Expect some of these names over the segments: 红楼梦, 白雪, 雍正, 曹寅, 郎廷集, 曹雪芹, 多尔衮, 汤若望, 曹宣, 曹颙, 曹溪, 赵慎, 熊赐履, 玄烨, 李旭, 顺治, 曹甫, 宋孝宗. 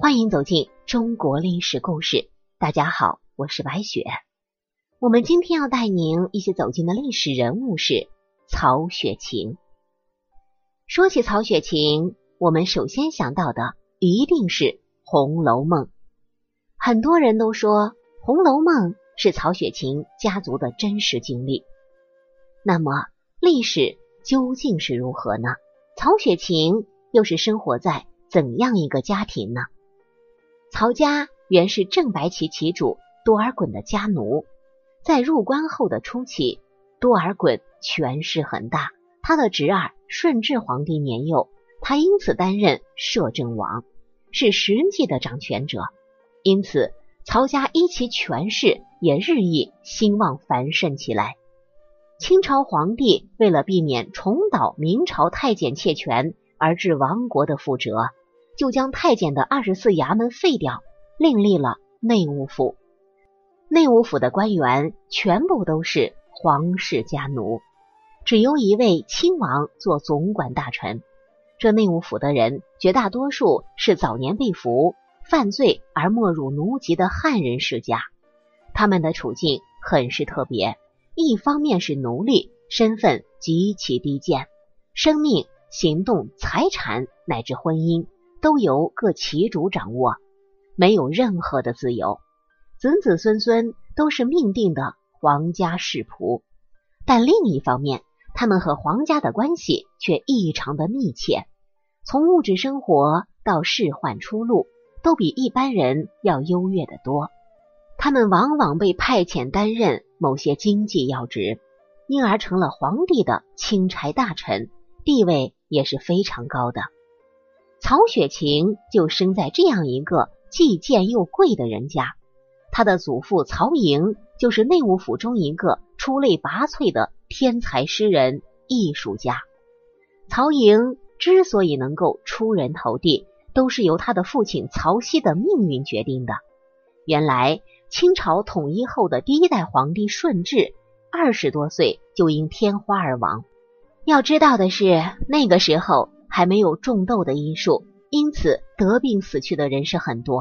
欢迎走进中国历史故事。大家好，我是白雪。我们今天要带您一起走进的历史人物是曹雪芹。说起曹雪芹，我们首先想到的一定是《红楼梦》。很多人都说《红楼梦》是曹雪芹家族的真实经历。那么，历史究竟是如何呢？曹雪芹又是生活在怎样一个家庭呢？曹家原是正白旗旗主多尔衮的家奴，在入关后的初期，多尔衮权势很大，他的侄儿顺治皇帝年幼，他因此担任摄政王，是实际的掌权者。因此，曹家依其权势也日益兴旺繁盛起来。清朝皇帝为了避免重蹈明朝太监窃权而致亡国的覆辙，就将太监的24衙门废掉，另立了内务府。内务府的官员全部都是皇室家奴，只由一位亲王做总管大臣。这内务府的人绝大多数是早年被俘犯罪而没入奴籍的汉人世家，他们的处境很是特别。一方面是奴隶，身份极其低贱，生命、行动、财产乃至婚姻都由各旗主掌握，没有任何的自由，子子孙孙都是命定的皇家侍仆。但另一方面，他们和皇家的关系却异常的密切，从物质生活到仕宦出路都比一般人要优越得多。他们往往被派遣担任某些经济要职，因而成了皇帝的钦差大臣，地位也是非常高的。曹雪芹就生在这样一个既贱又贵的人家，他的祖父曹寅就是内务府中一个出类拔萃的天才诗人、艺术家。曹寅之所以能够出人头地，都是由他的父亲曹溪的命运决定的。原来，清朝统一后的第一代皇帝顺治，20多岁就因天花而亡。要知道的是，那个时候还没有种豆的医术，因此得病死去的人是很多，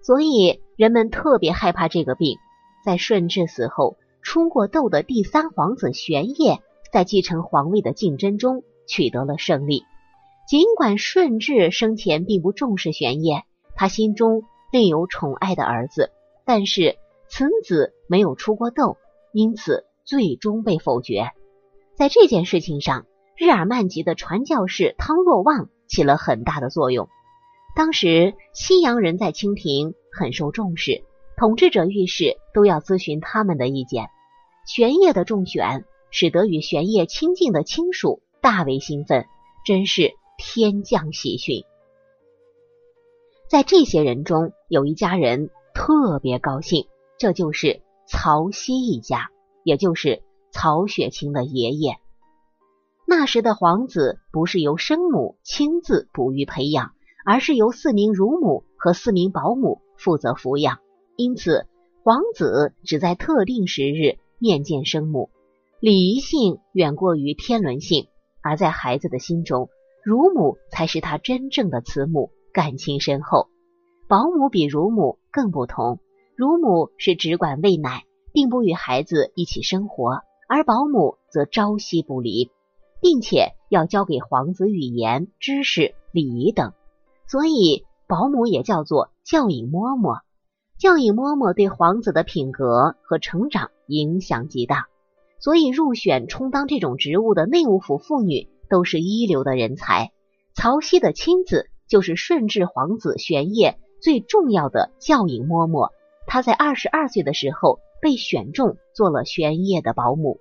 所以人们特别害怕这个病。在顺治死后，出过豆的第三皇子玄烨在继承皇位的竞争中取得了胜利。尽管顺治生前并不重视玄烨，他心中另有宠爱的儿子，但是此子没有出过豆，因此最终被否决。在这件事情上，日耳曼籍的传教士汤若望起了很大的作用。当时西洋人在清廷很受重视，统治者遇事都要咨询他们的意见。玄烨的中选使得与玄烨亲近的亲属大为兴奋，真是天降喜讯。在这些人中，有一家人特别高兴，这就是曹溪一家，也就是曹雪芹的爷爷。那时的皇子不是由生母亲自哺育培养，而是由4名乳母和4名保姆负责抚养，因此皇子只在特定时日面见生母。礼仪性远过于天伦性，而在孩子的心中，乳母才是他真正的慈母，感情深厚。保姆比乳母更不同，乳母是只管喂奶，并不与孩子一起生活，而保姆则朝夕不离，并且要教给皇子语言、知识、礼仪等，所以保姆也叫做教引嬷嬷。教引嬷嬷对皇子的品格和成长影响极大，所以入选充当这种职务的内务府妇女都是一流的人才。曹溪的亲子就是顺治皇子玄烨最重要的教引嬷嬷，她在22岁的时候被选中做了玄烨的保姆。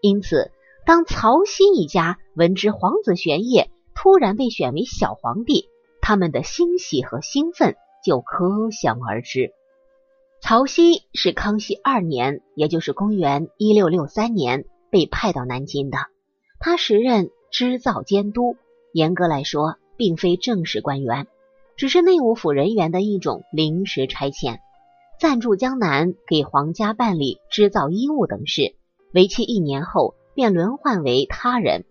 因此当曹溪一家闻知皇子玄烨突然被选为小皇帝，他们的欣喜和兴奋就可想而知。曹溪是康熙2年，也就是公元1663年被派到南京的，他时任织造监督，严格来说并非正式官员，只是内务府人员的一种临时差遣，暂驻江南，给皇家办理织造衣物等事，为期1年后便轮换为他人。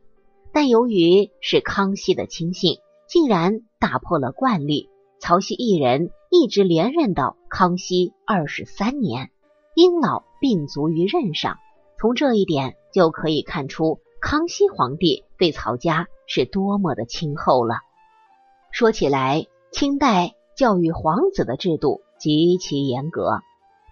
但由于是康熙的亲信，竟然打破了惯例，曹溪一人一直连任到康熙23年，英老病卒于任上。从这一点就可以看出，康熙皇帝对曹家是多么的亲厚了。说起来，清代教育皇子的制度极其严格，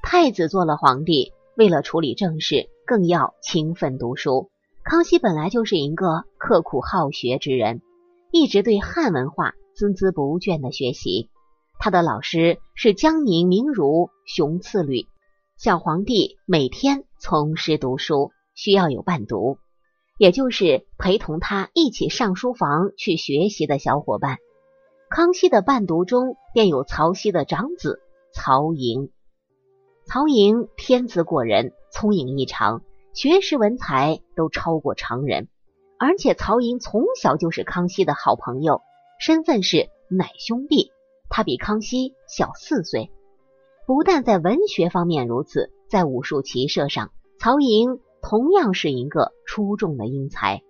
太子做了皇帝，为了处理政事，更要勤奋读书。康熙本来就是一个刻苦好学之人，一直对汉文化孜孜不倦的学习。他的老师是江宁名儒熊赐履，小皇帝每天从师读书，需要有伴读，也就是陪同他一起上书房去学习的小伙伴。康熙的伴读中便有曹溪的长子曹寅。曹寅天资过人，聪颖异常，学识文才都超过常人。而且曹寅从小就是康熙的好朋友，身份是奶兄弟，他比康熙小4岁。不但在文学方面如此，在武术骑射上，曹寅同样是一个出众的英才。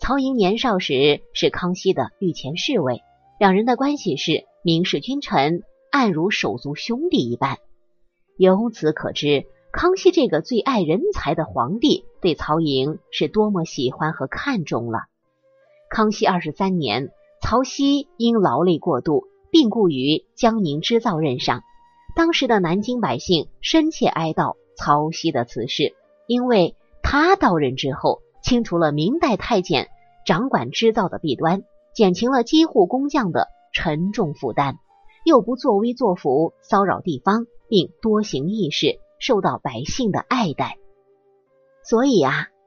曹寅年少时是康熙的御前侍卫，两人的关系是明示君臣，暗如手足兄弟一般。由此可知，康熙这个最爱人才的皇帝对曹寅是多么喜欢和看重了。康熙23年，曹溪因劳累过度病故于江宁织造任上。当时的南京百姓深切哀悼曹溪的辞世，因为他到任之后，清除了明代太监掌管织造的弊端，减轻了机户工匠的沉重负担，又不作威作福骚扰地方，并多行义事，受到百姓的爱戴。所以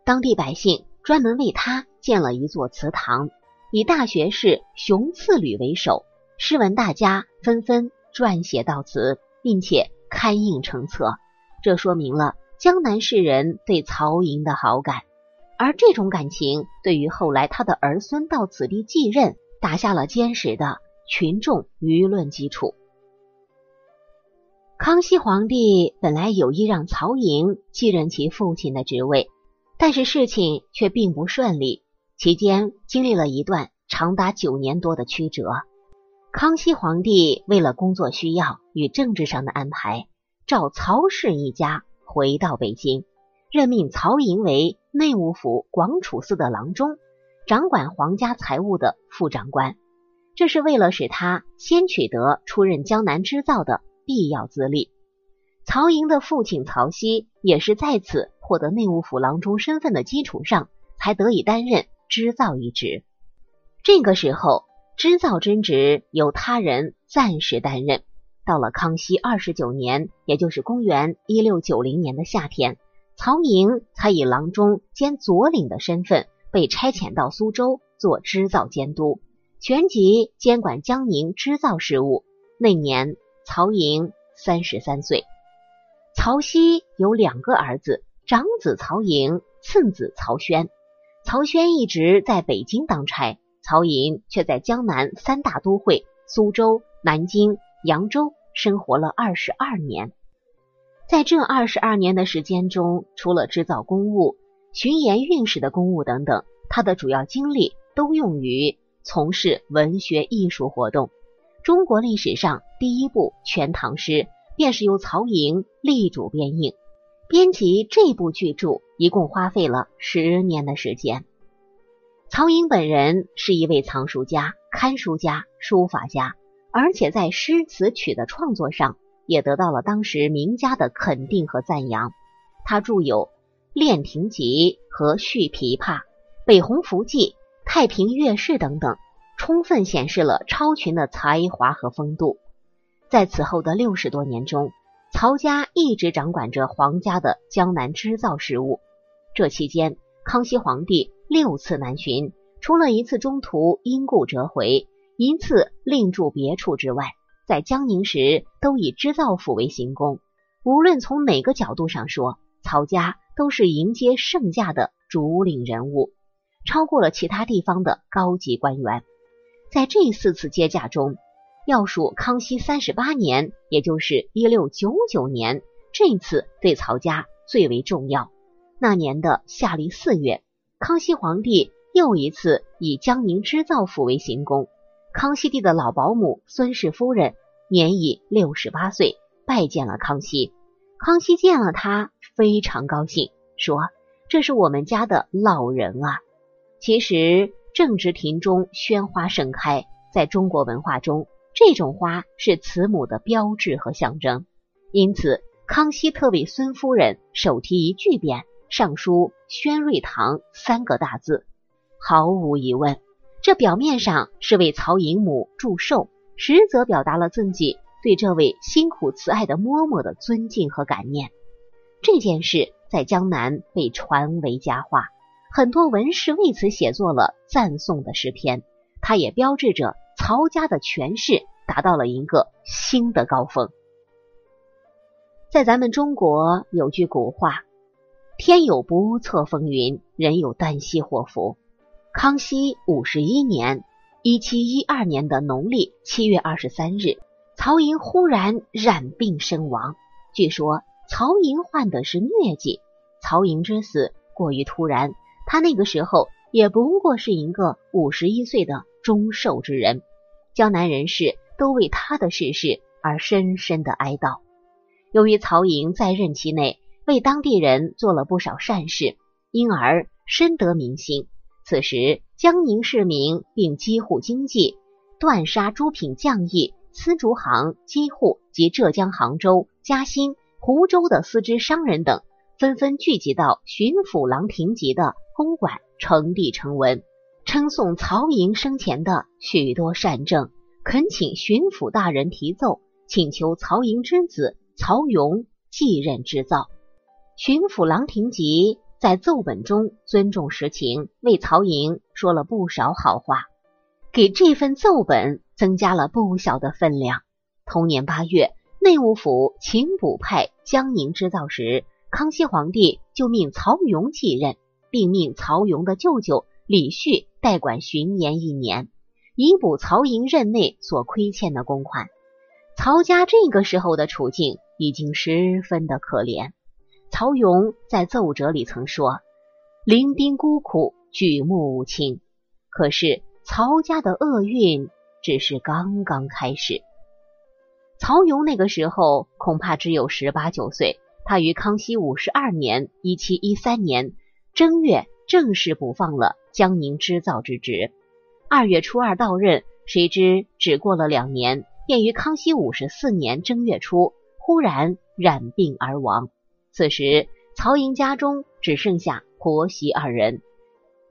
当地百姓专门为他建了一座祠堂，以大学士熊赐履为首，诗文大家纷纷撰写悼词，并且刊印成册。这说明了江南士人对曹寅的好感，而这种感情对于后来他的儿孙到此地继任打下了坚实的群众舆论基础。康熙皇帝本来有意让曹寅继任其父亲的职位，但是事情却并不顺利，期间经历了一段长达9年多的曲折。康熙皇帝为了工作需要与政治上的安排，召曹氏一家回到北京，任命曹寅为内务府广楚司的郎中，掌管皇家财务的副长官。这是为了使他先取得出任江南织造的必要资历。曹寅的父亲曹溪也是在此获得内务府郎中身份的基础上，才得以担任织造一职。这个时候，织造真职由他人暂时担任。到了康熙29年，也就是公元1690年的夏天，曹寅才以郎中兼左领的身份被差遣到苏州做织造监督，全级监管江宁织造事务。那年曹寅33岁。曹溪有2个儿子，长子曹寅，次子曹宣。曹宣一直在北京当差，曹寅却在江南3大都会苏州、南京、扬州生活了22年。在这22年的时间中，除了织造公务、巡盐运使的公务等等，他的主要精力都用于从事文学艺术活动。中国历史上第一部全唐诗便是由曹寅力主编印，编辑这部巨著一共花费了10年的时间。曹寅本人是一位藏书家、刊书家、书法家，而且在诗词曲的创作上也得到了当时名家的肯定和赞扬。他著有《练亭集》和《续琵琶》、《北鸿福记》、《太平乐事》等等，充分显示了超群的才华和风度。在此后的60多年中，曹家一直掌管着皇家的江南织造事务。这期间，康熙皇帝6次南巡，除了1次中途因故折回，1次另住别处之外，在江宁时都以织造府为行宫。无论从哪个角度上说，曹家都是迎接圣驾的主领人物，超过了其他地方的高级官员。在这4次接驾中，要数康熙38年，也就是1699年，这次对曹家最为重要。那年的夏历4月，康熙皇帝又一次以江宁织造府为行宫，康熙帝的老保姆孙氏夫人年已68岁，拜见了康熙。康熙见了她非常高兴，说这是我们家的老人啊。其实正值庭中鲜花盛开，在中国文化中，这种花是慈母的标志和象征，因此康熙特为孙夫人手提一巨匾，上书宣瑞堂3个大字。毫无疑问，这表面上是为曹寅母祝寿，实则表达了自己对这位辛苦慈爱的嬷嬷的尊敬和感念。这件事在江南被传为佳话，很多文士为此写作了赞颂的诗篇，它也标志着曹家的权势达到了一个新的高峰。在咱们中国有句古话，天有不测风云，人有旦夕祸福。康熙51年1712年的农历7月23日，曹寅忽然染病身亡。据说曹寅患的是疟疾，曹寅之死过于突然，他那个时候也不过是一个51岁的中寿之人。江南人士都为他的逝世而深深的哀悼。由于曹寅在任期内为当地人做了不少善事，因而深得民心。此时江宁市民并机户经济，断杀诸品匠役、丝竹行、机户及浙江杭州、嘉兴、湖州的丝织商人等，纷纷聚集到巡抚郎廷集的公馆，呈递呈文，称颂曹寅生前的许多善政，恳请巡抚大人提奏，请求曹寅之子曹颙继任织造。巡抚郎廷集在奏本中尊重实情，为曹寅说了不少好话，给这份奏本增加了不小的分量。同年8月，内务府勤补派江宁织造时，康熙皇帝就命曹颙继任，并命曹颙的舅舅李旭代管巡盐1年，以补曹寅任内所亏欠的公款。曹家这个时候的处境已经十分的可怜。曹颙在奏折里曾说，伶仃孤苦，举目无亲。可是曹家的厄运只是刚刚开始。曹颙那个时候恐怕只有18、19岁，他于康熙52年1713年正月正式补放了江宁织造之职。2月初2到任，谁知只过了2年，便于康熙54年正月初忽然染病而亡。此时曹寅家中只剩下婆媳2人，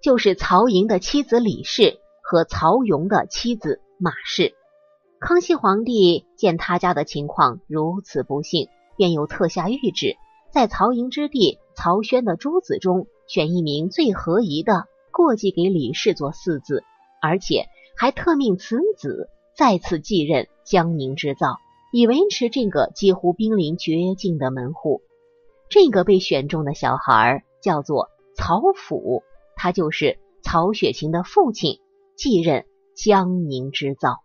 就是曹寅的妻子李氏和曹颙的妻子马氏。康熙皇帝见他家的情况如此不幸，便又特下谕旨，在曹寅之弟曹宣的诸子中选一名最合宜的，过继给李氏做4字，而且还特命此子再次继任江宁织造，以维持这个几乎濒临绝境的门户。这个被选中的小孩叫做曹甫，他就是曹雪芹的父亲，继任江宁织造。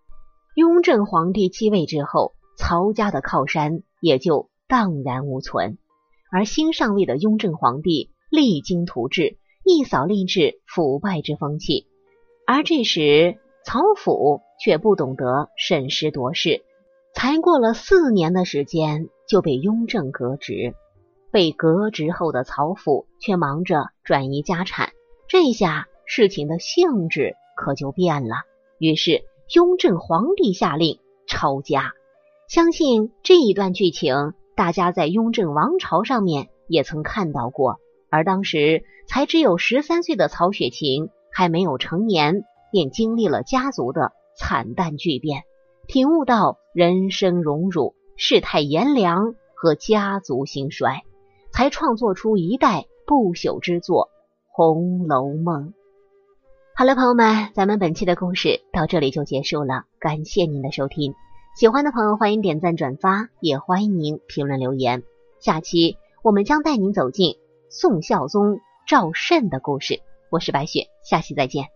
雍正皇帝继位之后，曹家的靠山也就荡然无存，而新上位的雍正皇帝励精图治，一扫吏治腐败之风气。而这时曹甫却不懂得审时度势，才过了4年的时间就被雍正革职。被革职后的曹甫却忙着转移家产，这下事情的性质可就变了。于是雍正皇帝下令抄家。相信这一段剧情大家在雍正王朝上面也曾看到过，而当时才只有13岁的曹雪芹还没有成年，便经历了家族的惨淡巨变，体悟到人生荣辱、世态炎凉和家族兴衰，才创作出一代不朽之作《红楼梦》。好了，朋友们，咱们本期的故事到这里就结束了，感谢您的收听。喜欢的朋友欢迎点赞转发，也欢迎您评论留言。下期我们将带您走进宋孝宗赵慎的故事。我是白雪，下期再见。